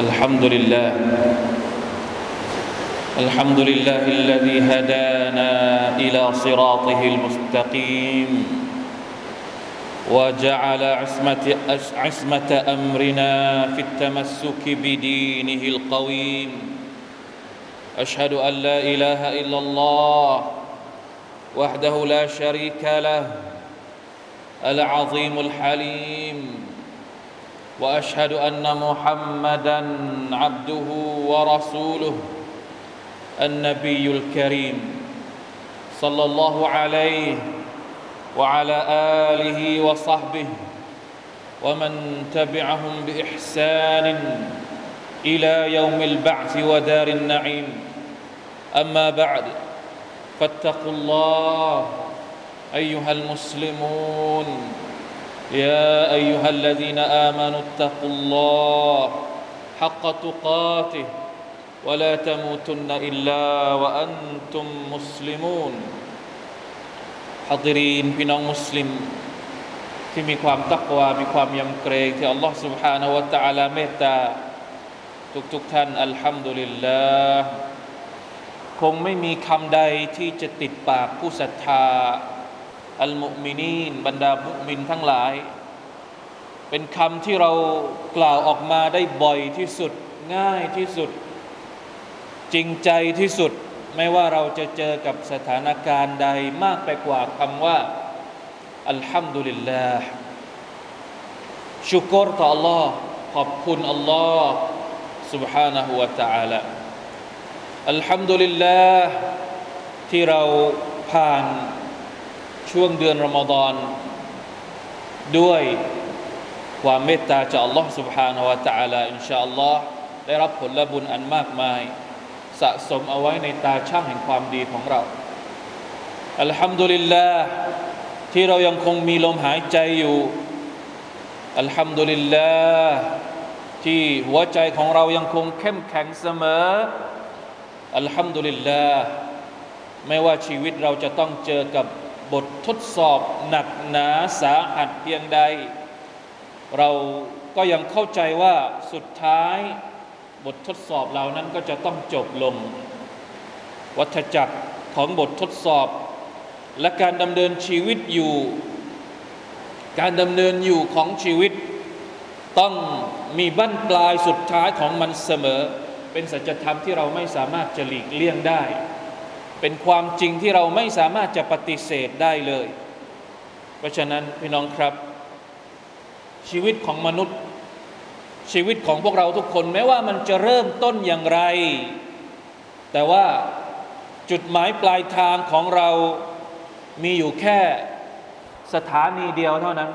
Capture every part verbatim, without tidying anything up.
الحمد لله الحمد لله الذي هدانا إلى صراطه المستقيم وجعل عصمة عصمة أمرنا في التمسك بدينه القويم أشهد أن لا إله إلا الله وحده لا شريك له العظيم الحليم وأشهد أن محمدًا عبده ورسوله النبي الكريم صلى الله عليه وعلى آله وصحبه ومن تبعهم بإحسان إلى يوم البعث ودار النعيم أما بعد فاتقوا الله أيها المسلمون يا أيها الذين آمنوا اتقوا الله حق تقاته ولا تموتن إلا وأنتم مسلمون حاضرين พี่น้องมุสลิมที่มีความตักวามีความยำเกรงที่อัลลอฮฺ سبحانه และ تعالى เมตตาทุกๆท่านอัลฮัมดุลิลลาห์คงไม่มีคำใดที่จะติดปากผู้ศรัทธาอัลมุอ์มินีนบรรดามุอ์มินทั้งหลายเป็นคำที่เรากล่าวออกมาได้บ่อยที่สุดง่ายที่สุดจริงใจที่สุดไม่ว่าเราจะเจอกับสถานการณ์ใดมากไปกว่าคำว่าอัลฮัมดุลิลลาห์ชุกรต่ออัลลอฮ์ขอบคุณอัลลอฮ์ سبحانه และ تعالى อัลฮัมดุลิลลาห์ที่เราผ่านช่วงเดือนรอมฎอนด้วยความเมตตาจากอัลลอฮ์ سبحانه และ تعالى อินชาอัลลอฮ์ได้รับผลบุญอันมากมายสะสมเอาไว้ในตาช่างแห่งความดีของเราอัลฮัมดุลิลลาห์ที่เรายังคงมีลมหายใจอยู่อัลฮัมดุลิลลาห์ที่หัวใจของเรายังคงเข้มแข็งเสมออัลฮัมดุลิลลาห์ไม่ว่าชีวิตเราจะต้องเจอกับบททดสอบหนักหนาสาหัสเพียงใดเราก็ยังเข้าใจว่าสุดท้ายบททดสอบเหล่านั้นก็จะต้องจบลงวัฏจักรของบททดสอบและการดำเนินชีวิตอยู่การดำเนินอยู่ของชีวิตต้องมีบั้นปลายสุดท้ายของมันเสมอเป็นสัจธรรมที่เราไม่สามารถจะหลีกเลี่ยงได้เป็นความจริงที่เราไม่สามารถจะปฏิเสธได้เลยเพราะฉะนั้นพี่น้องครับชีวิตของมนุษย์ชีวิตของพวกเราทุกคนแม้ว่ามันจะเริ่มต้นอย่างไรแต่ว่าจุดหมายปลายทางของเรามีอยู่แค่สถานีเดียวเท่านั้น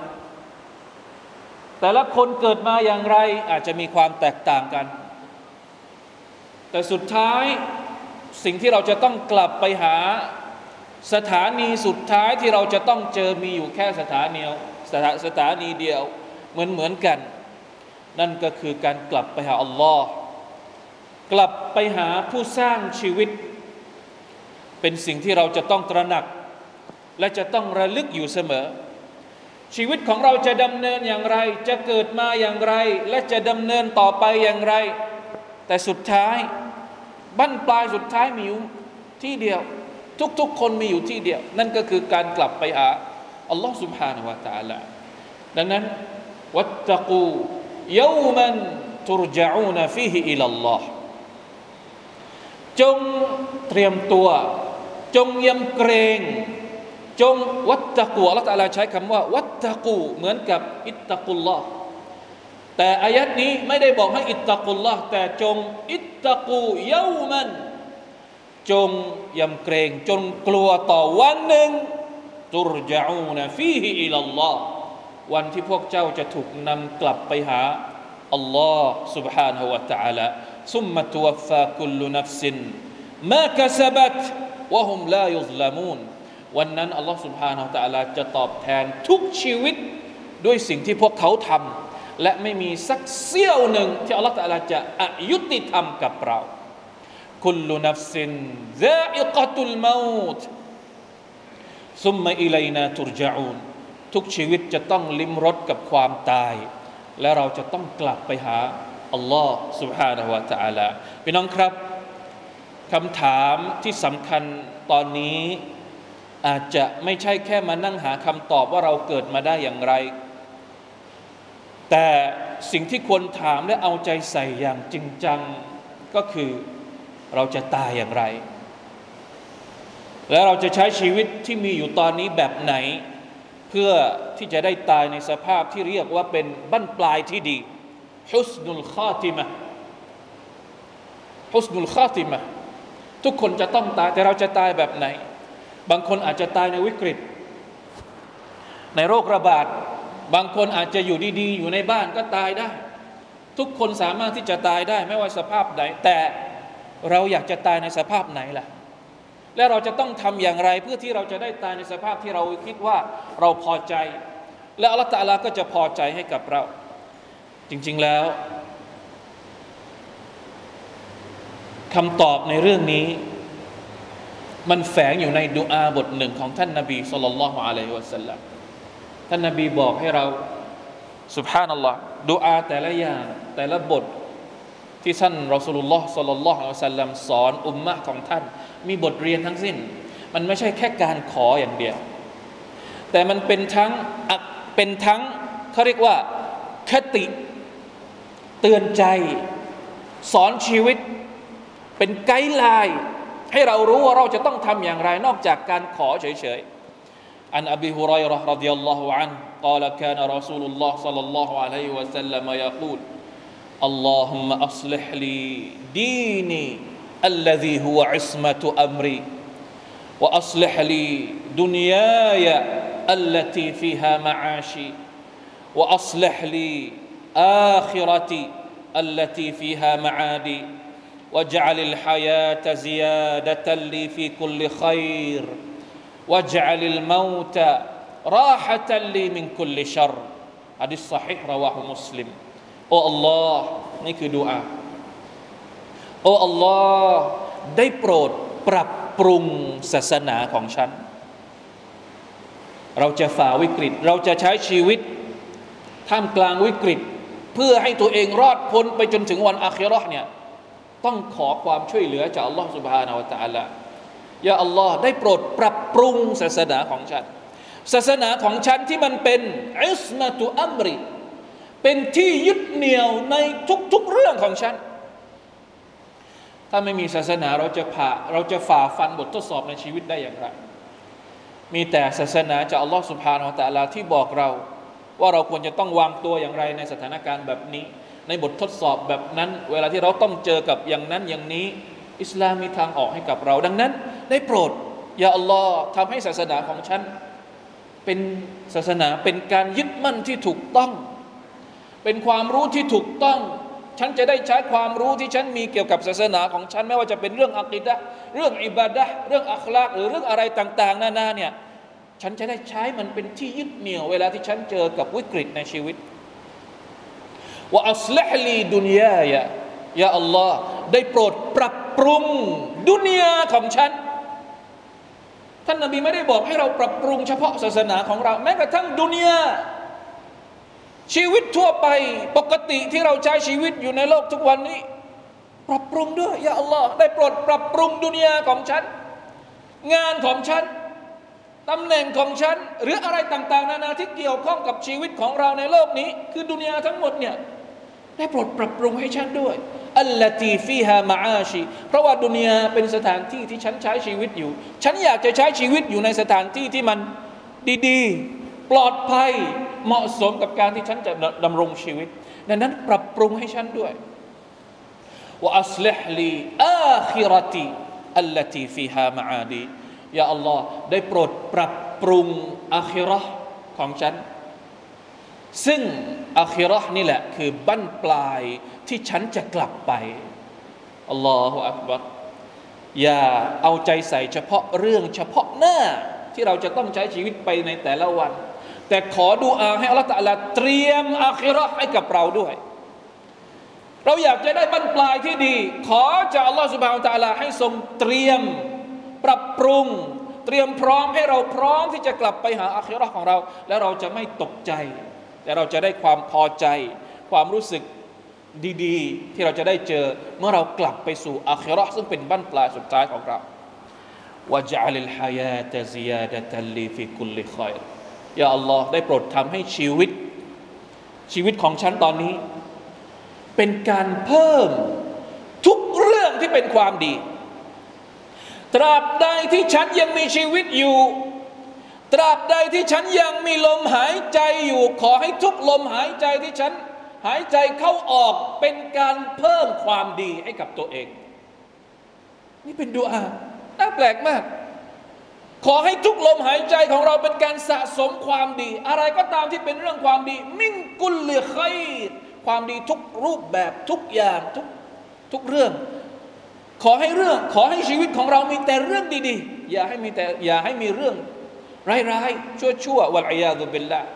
แต่ละคนเกิดมาอย่างไรอาจจะมีความแตกต่างกันแต่สุดท้ายสิ่งที่เราจะต้องกลับไปหาสถานีสุดท้ายที่เราจะต้องเจอมีอยู่แค่สถานีสถาสถานีเดียวเหมือนเหมือนกันนั่นก็คือการกลับไปหาอัลลอฮ์กลับไปหาผู้สร้างชีวิตเป็นสิ่งที่เราจะต้องตระหนักและจะต้องระลึกอยู่เสมอชีวิตของเราจะดำเนินอย่างไรจะเกิดมาอย่างไรและจะดำเนินต่อไปอย่างไรแต่สุดท้ายบั้นปลายสุดท้ายมีอยู่ที่เดียวทุกๆคนมีอยู่ที่เดียวนั่นก็คือการกลับไปหาอัลลอฮ์ سبحانه และ تعالى ดังนั้นวัตตะกูيوما ترجعون فيه إلى الله จงเตรียมตัวจงยำเกรงจงวัตตะกูอัลลอฮฺตะอาลาใช้คำว่าวัตตะกูเหมือนกับอิตตะกุลลอฮฺแต่อายัดนี้ไม่ได้บอกให้อิตตะกุลลอฮฺแต่จงอิตตะกูเยามันจงยำเกรงจงกลัวต่อวันหนึ่งตุรจาอูนะฟีฮิอิลลัลลอฮฺวันที่พวกเจ้าจะถูกนำกลับไปหาอัลลอฮ์ سبحانه และ تعالى ซุมมะตุวัฟฟาคุลลุนัฟซินมากะซะบัตวะฮุมลายุซละมูนวันนั้นอัลลอฮ์ سبحانه และ تعالى จะตอบแทนทุกชีวิตด้วยสิ่งที่พวกเขาทำและไม่มีสักเสี้ยวหนึ่งที่อัลลอฮ์ تعالى จะอยุติธรรมกับเราคุลลุนัฟซินซาอิกะตุลเมาตซุมมะอิลัยนาตุรญะอูนทุกชีวิตจะต้องลิ้มรสกับความตายและเราจะต้องกลับไปหา อัลลอฮ์ سبحانه และ تعالى พี่น้องครับคำถามที่สำคัญตอนนี้อาจจะไม่ใช่แค่มานั่งหาคำตอบว่าเราเกิดมาได้อย่างไรแต่สิ่งที่ควรถามและเอาใจใส่อย่างจริงจังก็คือเราจะตายอย่างไรและเราจะใช้ชีวิตที่มีอยู่ตอนนี้แบบไหนเพื่อที่จะได้ตายในสภาพที่เรียกว่าเป็นบั้นปลายที่ดีฮุสนุลคาติมะฮุสนุลคาติมะทุกคนจะต้องตายแต่เราจะตายแบบไหนบางคนอาจจะตายในวิกฤตในโรคระบาดบางคนอาจจะอยู่ดีๆอยู่ในบ้านก็ตายได้ทุกคนสามารถที่จะตายได้ไม่ว่าสภาพไหนแต่เราอยากจะตายในสภาพไหนล่ะและเราจะต้องทำอย่างไรเพื่อที่เราจะได้ตายในสภาพที่เราคิดว่าเราพอใจและอัลเลาะห์ตะอาลาก็จะพอใจให้กับเราจริงๆแล้วคำตอบในเรื่องนี้มันแฝงอยู่ในดุอาบทหนึ่งของท่านนบีศ็อลลัลลอฮุอะลัยฮิวะซัลลัมท่านนบีบอกให้เราซุบฮานัลลอฮ์ดุอาแต่ละอย่างแต่ละบทที่ท่านรอซูลุลลอฮ์ศ็อลลัลลอฮุอะลัยฮิวะซัลลัมสอนอุมมะห์ของท่านมีบทเรียนทั้งสิ้นมันไม่ใช่แค่การขออย่างเดียวแต่มันเป็นทั้งเป็นทั้งเขาเรียกว่าคติเตือนใจสอนชีวิตเป็นไกด์ไลน์ให้เรารู้ว่าเราจะต้องทำอย่างไรนอกจากการขอเฉยๆอันอบีฮุรอยเราะห์รอฎิยัลลอฮุอันฮุกล่าวกานรอซูลุลลอฮ์ศ็อลลัลลอฮุอะลัยฮิวะซัลลัมยะกูลอัลลอฮุมมะอัศลิฮลีดีนีอัลลซีฮุวะอิสมะตุอัมรีวะอัศลิฮลีดุนยายะอัลลตีฟีฮามะอาชีวะอัศลิฮลีอาคิเราะตีอัลลตีฟีฮามะอาดีواجعل الحياة زيادة لي في كل خير واجعل الموت راحة لي من كل شر حديث صحيح رواه مسلم او الله นี่คือดุอาโอ้ Allah ได้โปรดปรับปรุงศาสนาของฉันเราจะฝ่าวิกฤตเราจะใช้ชีวิตท่ามกลางวิกฤตเพื่อให้ตัวเองรอดพ้นไปจนถึงวันอาคิเราะห์เนี่ยต้องขอความช่วยเหลือจากอัลลอฮฺซุบฮานะฮูวะตะอาลายาอัลลอฮฺได้โปรดปรับปรุงศาสนาของฉันศาสนาของฉันที่มันเป็นอิสมะตุอัมรีเป็นที่ยึดเหนี่ยวในทุกๆเรื่องของฉันถ้าไม่มีศาสนาเราจะผ่าเราจะฝ่าฟันบททดสอบในชีวิตได้อย่างไรมีแต่ศาสนาจากอัลลอฮฺซุบฮานะฮูวะตะอาลาที่บอกเราว่าเราควรจะต้องวางตัวอย่างไรในสถานการณ์แบบนี้ในบททดสอบแบบนั้นเวลาที่เราต้องเจอกับอย่างนั้นอย่างนี้อิสลามมีทางออกให้กับเราดังนั้นได้โปรดยาอัลลอฮ์ทำให้ศาสนาของฉันเป็นศาสนาเป็นการยึดมั่นที่ถูกต้องเป็นความรู้ที่ถูกต้องฉันจะได้ใช้ความรู้ที่ฉันมีเกี่ยวกับศาสนาของฉันไม่ว่าจะเป็นเรื่องอะกีดะห์เรื่องอิบาดะห์เรื่องอัคลากหรือเรื่องอะไรต่างๆนานาเนี่ยฉันจะได้ใช้มันเป็นที่ยึดเหนี่ยวเวลาที่ฉันเจอกับวิกฤตในชีวิตว่าอัสลิฮลีดุนยายะยาอัลลอฮ์ได้โปรดปรับปรุงดุนยาของฉันท่านนบีไม่ได้บอกให้เราปรับปรุงเฉพาะศาสนาของเราแม้กระทั่งดุนยาชีวิตทั่วไปปกติที่เราใช้ชีวิตอยู่ในโลกทุกวันนี้ปรับปรุงด้วยยาอัลลอฮ์ได้โปรดปรับปรุงดุนยาของฉันงานของฉันตำแหน่งของฉันหรืออะไรต่างๆนานาที่เกี่ยวข้องกับชีวิตของเราในโลกนี้คือดุนยาทั้งหมดเนี่ยได้โปรดปรับปรุงให้ฉันด้วยอัลลตีฟีฮามะอาชีเพราะว่าดุนยาเป็นสถานที่ที่ฉันใช้ชีวิตอยู่ฉันอยากจะใช้ชีวิตอยู่ในสถานที่ที่มันดีๆปลอดภัยเหมาะสมกับการที่ฉันจะดำรงชีวิตดังนั้นปรับปรุงให้ฉันด้วยวะอัศลิฮลีอาคิเราะตีอัลลตีฟีฮามะอาดียาอัลลอฮ์ได้โปรดปรับปรุงอาคิเราะห์ของฉันซึ่งอาคิเราะห์นี่แหละคือบั้นปลายที่ฉันจะกลับไปอัลลอฮุอักบัรอย่าเอาใจใส่เฉพาะเรื่องเฉพาะหน้าที่เราจะต้องใช้ชีวิตไปในแต่ละวันแต่ขอดุอาให้อัลเลาะห์ตะอาลาเตรียมอาคิเราะห์ให้กับเราด้วยเราอยากจะได้บั้นปลายที่ดีขอจากอัลเลาะห์ซุบฮานะฮูวะตะอาลาให้ทรงเตรียมปรับปรุงเตรียมพร้อมให้เราพร้อมที่จะกลับไปหาอาคิเราะห์ของเราและเราจะไม่ตกใจแต่เราจะได้ความพอใจความรู้สึก ดีๆที่เราจะได้เจอเมื่อเรากลับไปสู่อาคิเราะห์ซึ่งเป็นบั้นปลายสุดท้ายของเราวะญะอัลิลฮะยาตะซิยาดะตัลลีฟิกุลลิค็อยรยาอัลลอฮ์ได้โปรดทำให้ชีวิตชีวิตของฉันตอนนี้เป็นการเพิ่มทุกเรื่องที่เป็นความดีตราบใดที่ฉันยังมีชีวิตอยู่ตราบใดที่ฉันยังมีลมหายใจอยู่ขอให้ทุกลมหายใจที่ฉันหายใจเข้าออกเป็นการเพิ่มความดีให้กับตัวเองนี่เป็นดุอาน่าแปลกมากขอให้ทุกลมหายใจของเราเป็นการสะสมความดีอะไรก็ตามที่เป็นเรื่องความดีมิ่งกุลลิค็อยรความดีทุกรูปแบบทุกอย่างทุกทุกเรื่องขอให้เรื่องขอให้ชีวิตของเรามีแต่เรื่องดีๆอย่าให้มีแต่อย่าให้มีเรื่องร้ายๆชั่วๆวัลอียาซุบิลลาห์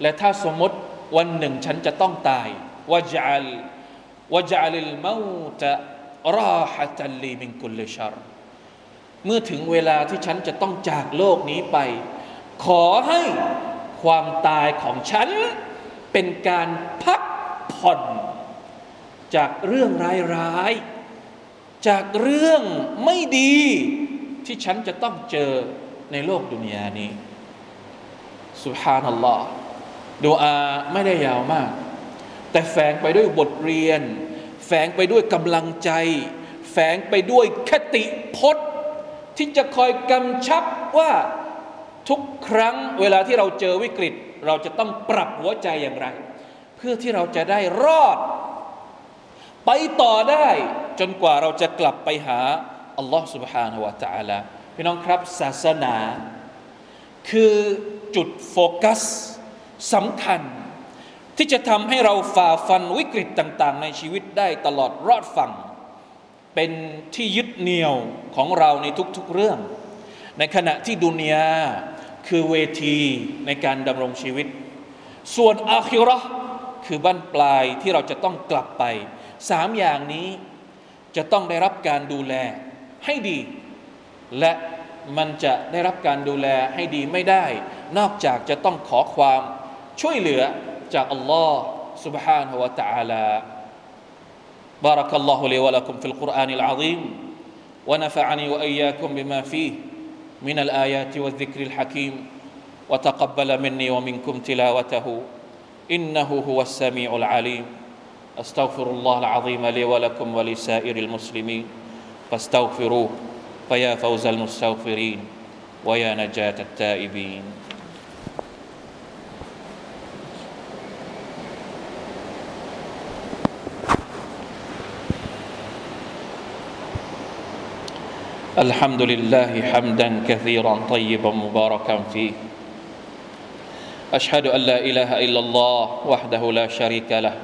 และถ้าสมมติวันหนึ่งฉันจะต้องตายวะญะอัลวะญะอัลลเมาตะราฮะตัลลีมินกุลลิชัรเมื่อถึงเวลาที่ฉันจะต้องจากโลกนี้ไปขอให้ความตายของฉันเป็นการพักผ่อนจากเรื่องร้ายๆจากเรื่องไม่ดีที่ฉันจะต้องเจอในโลกดุนยานี้ซุบฮานัลลอฮ์ดุอาไม่ได้ยาวมากแต่แฝงไปด้วยบทเรียนแฝงไปด้วยกำลังใจแฝงไปด้วยคติพจน์ที่จะคอยกำชับว่าทุกครั้งเวลาที่เราเจอวิกฤตเราจะต้องปรับหัวใจอย่างไรเพื่อที่เราจะได้รอดไปต่อได้จนกว่าเราจะกลับไปหาอัลลอฮ์ سبحانه และ تعالى พี่น้องครับศาสนาคือจุดโฟกัสสำคัญที่จะทำให้เราฝ่าฟันวิกฤตต่างๆในชีวิตได้ตลอดรอดฝั่งเป็นที่ยึดเหนี่ยวของเราในทุกๆเรื่องในขณะที่ดุนยาคือเวทีในการดำรงชีวิตส่วนอาคิเราะห์คือบั้นปลายที่เราจะต้องกลับไปสามอย่างนี้จะต้องได้รับการดูแลให้ดีและมันจะได้รับการดูแลให้ดีไม่ได้นอกจากจะต้องขอความช่วยเหลือจากอัลลอฮ์ سبحانه และ تعالى بارك الله لي ولكم في القرآن العظيم ونفعني وإياكم بما فيه من الآيات والذكر الحكيم وتقبل مني ومنكم تلاوته إنه هو السميع العليم أستغفر الله العظيم لي ولكم ولسائر المسلمين فاستغفروه فيا فوز المستغفرين ويا نجاة التائبين الحمد لله حمدا كثيرا طيبا مباركا فيه أشهد أن لا إله إلا الله وحده لا شريك له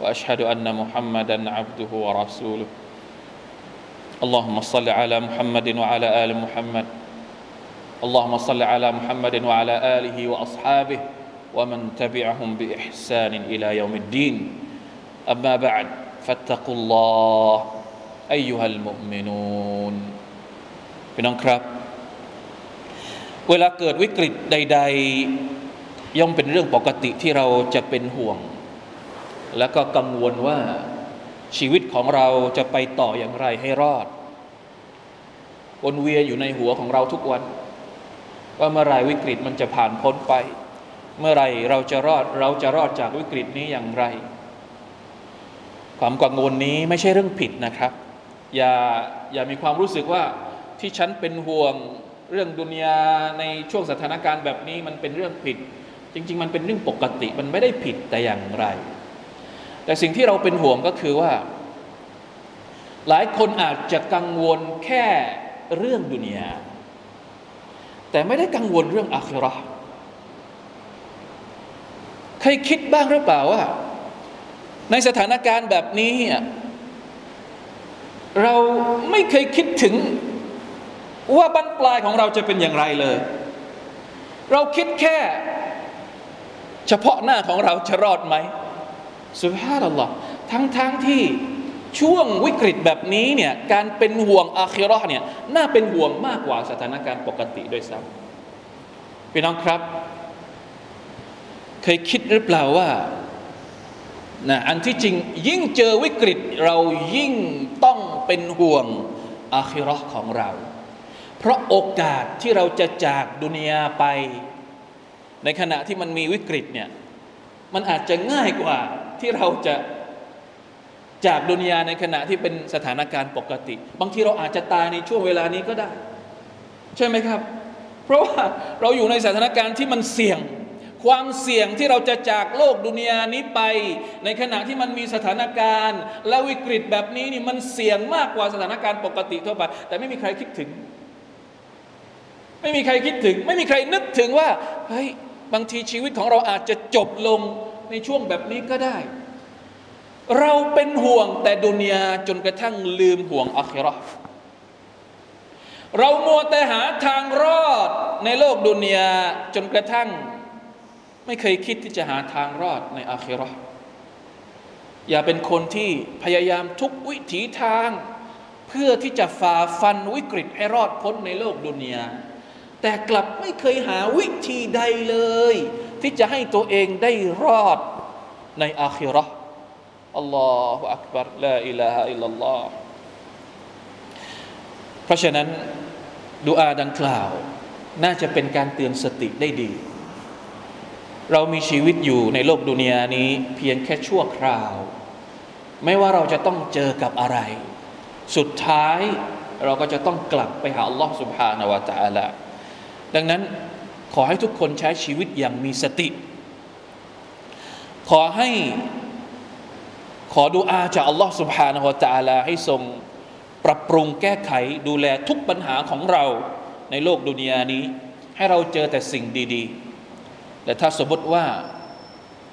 وأشهد أن محمدا عبده ورسوله اللهم صل على محمد وعلى آل محمد اللهم صل على محمد وعلى آله وأصحابه ومن تبعهم بإحسان إلى يوم الدين أما بعد فاتقوا الله أيها المؤمنونพี่น้องครับเวลาเกิดวิกฤตใดๆย่อมเป็นเรื่องปกติที่เราจะเป็นห่วงและก็กังวลว่าชีวิตของเราจะไปต่ออย่างไรให้รอดวนเวียนอยู่ในหัวของเราทุกวันว่าเมื่อไรวิกฤตมันจะผ่านพ้นไปเมื่อไรเราจะรอดเราจะรอดจากวิกฤตนี้อย่างไรความกังวลนี้ไม่ใช่เรื่องผิดนะครับอย่าอย่ามีความรู้สึกว่าที่ฉันเป็นห่วงเรื่องดุนยาในช่วงสถานการณ์แบบนี้มันเป็นเรื่องผิดจริงๆมันเป็นเรื่องปกติมันไม่ได้ผิดแต่อย่างไรแต่สิ่งที่เราเป็นห่วงก็คือว่าหลายคนอาจจะกังวลแค่เรื่องดุนยาแต่ไม่ได้กังวลเรื่องอาคิเราะห์เคยคิดบ้างหรือเปล่าว่าในสถานการณ์แบบนี้เราไม่เคยคิดถึงว่าบั้นปลายของเราจะเป็นอย่างไรเลยเราคิดแค่เฉพาะหน้าของเราจะรอดไหมสุบฮานัลลอฮ์ทั้งๆที่ช่วงวิกฤตแบบนี้เนี่ยการเป็นห่วงอาคิเราะห์เนี่ยน่าเป็นห่วงมากกว่าสถานการณ์ปกติด้วยซ้ำพี่น้องครับเคยคิดหรือเปล่าว่า นะอันที่จริงยิ่งเจอวิกฤตเรายิ่งต้องเป็นห่วงอาคิเราะห์ของเราเพราะโอกาสที่เราจะจากดุนยาไปในขณะที่มันมีวิกฤตเนี่ยมันอาจจะง่ายกว่าที่เราจะจากดุนยาในขณะที่เป็นสถานการณ์ปกติบางทีเราอาจจะตายในช่วงเวลานี้ก็ได้ใช่ไหมครับเพราะว่าเราอยู่ในสถานการณ์ที่มันเสี่ยงความเสี่ยงที่เราจะจากโลกดุนยานี้ไปในขณะที่มันมีสถานการณ์และวิกฤตแบบนี้นี่มันเสี่ยงมากกว่าสถานการณ์ปกติทั่วไปแต่ไม่มีใครคิดถึงไม่มีใครคิดถึงไม่มีใครนึกถึงว่าเฮ้ยบางทีชีวิตของเราอาจจะจบลงในช่วงแบบนี้ก็ได้เราเป็นห่วงแต่ดุนยาจนกระทั่งลืมห่วงอาคิเราะห์เรามัวแต่หาทางรอดในโลกดุนยาจนกระทั่งไม่เคยคิดที่จะหาทางรอดในอาคิเราะห์อย่าเป็นคนที่พยายามทุกวิถีทางเพื่อที่จะฝ่าฟันวิกฤตให้รอดพ้นในโลกดุนยาแต่กลับไม่เคยหาวิธีใดเลยที่จะให้ตัวเองได้รอดในอาคิเราะห์อัลลอฮุอักบัรลาอิลาฮะอิลลัลลอฮเพราะฉะนั้นดุอาดังกล่าวน่าจะเป็นการเตือนสติได้ดีเรามีชีวิตอยู่ในโลกดุนยานี้เพียงแค่ชั่วคราวไม่ว่าเราจะต้องเจอกับอะไรสุดท้ายเราก็จะต้องกลับไปหาอัลลอฮฺซุบฮานะฮูวะตะอาลาดังนั้นขอให้ทุกคนใช้ชีวิตอย่างมีสติขอให้ขอดุอาจากอัลลอฮฺซุบฮานะฮูวะตะอาลาให้ทรงปรับปรุงแก้ไขดูแลทุกปัญหาของเราในโลกดุนยานี้ให้เราเจอแต่สิ่งดีๆแต่ถ้าสมมติว่า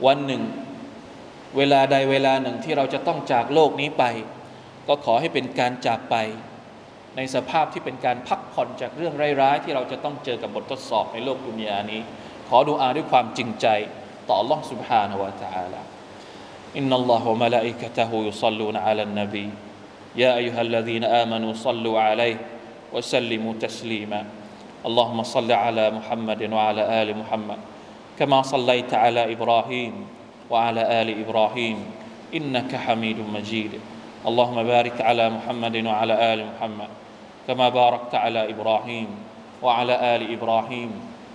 วันหนึ่งเวลาใดเวลาหนึ่งที่เราจะต้องจากโลกนี้ไปก็ขอให้เป็นการจากไปในสภาพที่เป็นการพักผ่อนจากเรื่องร้ายๆที่เราจะต้องเจอกับบททดสอบในโลกดุนยานี้ขอดุอาด้วยความจริงใจต่ออัลเลาะห์ซุบฮานะฮูวะตะอาลาอินนัลลอฮะวะมะลาอิกะตะฮูยุศ็อลลูนอะลันนบียาอัยยูฮัลลซีนาอามะนูศ็อลลูอะลัยฮิวะซัลลิมูตัสลีมาอัลลอฮุมมะศ็อลลิอะลามุฮัมมัดวะอะลาอาลิมุฮัมมัดكما صليت على إبراهيم وعلى آل إبراهيم إنك حميد مجيد اللهم بارك على محمد وعلى آل محمد كما باركت على إبراهيم وعلى آل إبراهيم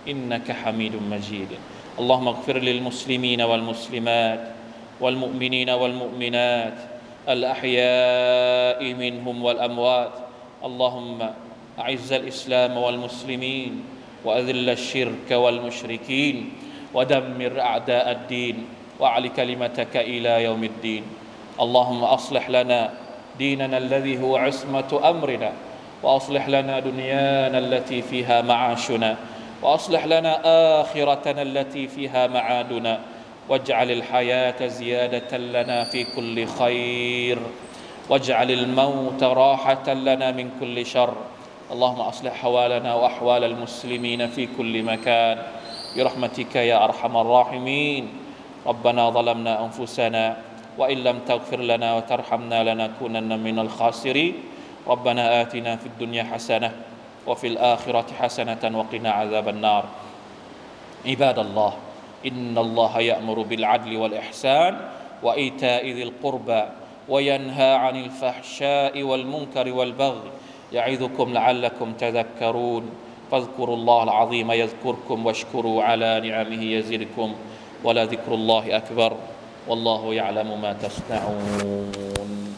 إنك حميد مجيد اللهم اغفر للمسلمين والمسلمات والمؤمنين والمؤمنات الأحياء منهم والأموات اللهم أعز الإسلام والمسلمين وأذل الشرك والمشركين ودمر أعداء الدين وأعل كلمتك إلى يوم الدين اللهم أصلح لنا ديننا الذي هو عصمة أمرنا وأصلح لنا دنيانا التي فيها معاشنا وأصلح لنا آخرتنا التي فيها معادنا واجعل الحياة زيادة لنا في كل خير واجعل الموت راحة لنا من كل شر اللهم أصلح حوالنا وأحوال المسلمين في كل مكان برحمتك يا أرحم الراحمين ربنا ظلمنا أنفسنا وإن لم تغفر لنا وترحمنا لنكونن من الخاسرين ربنا آتنا في الدنيا حسنة وفي الآخرة حسنة وقنا عذاب النار عباد الله إن الله يأمر بالعدل والإحسان وإيتاء ذي القربى وينهى عن الفحشاء والمنكر والبغي يعظكم لعلكم تذكرون فاذكروا الله العظيم يذكركم واشكروا على نعمه يزدكم ولذكر الله أكبر والله يعلم ما تصنعون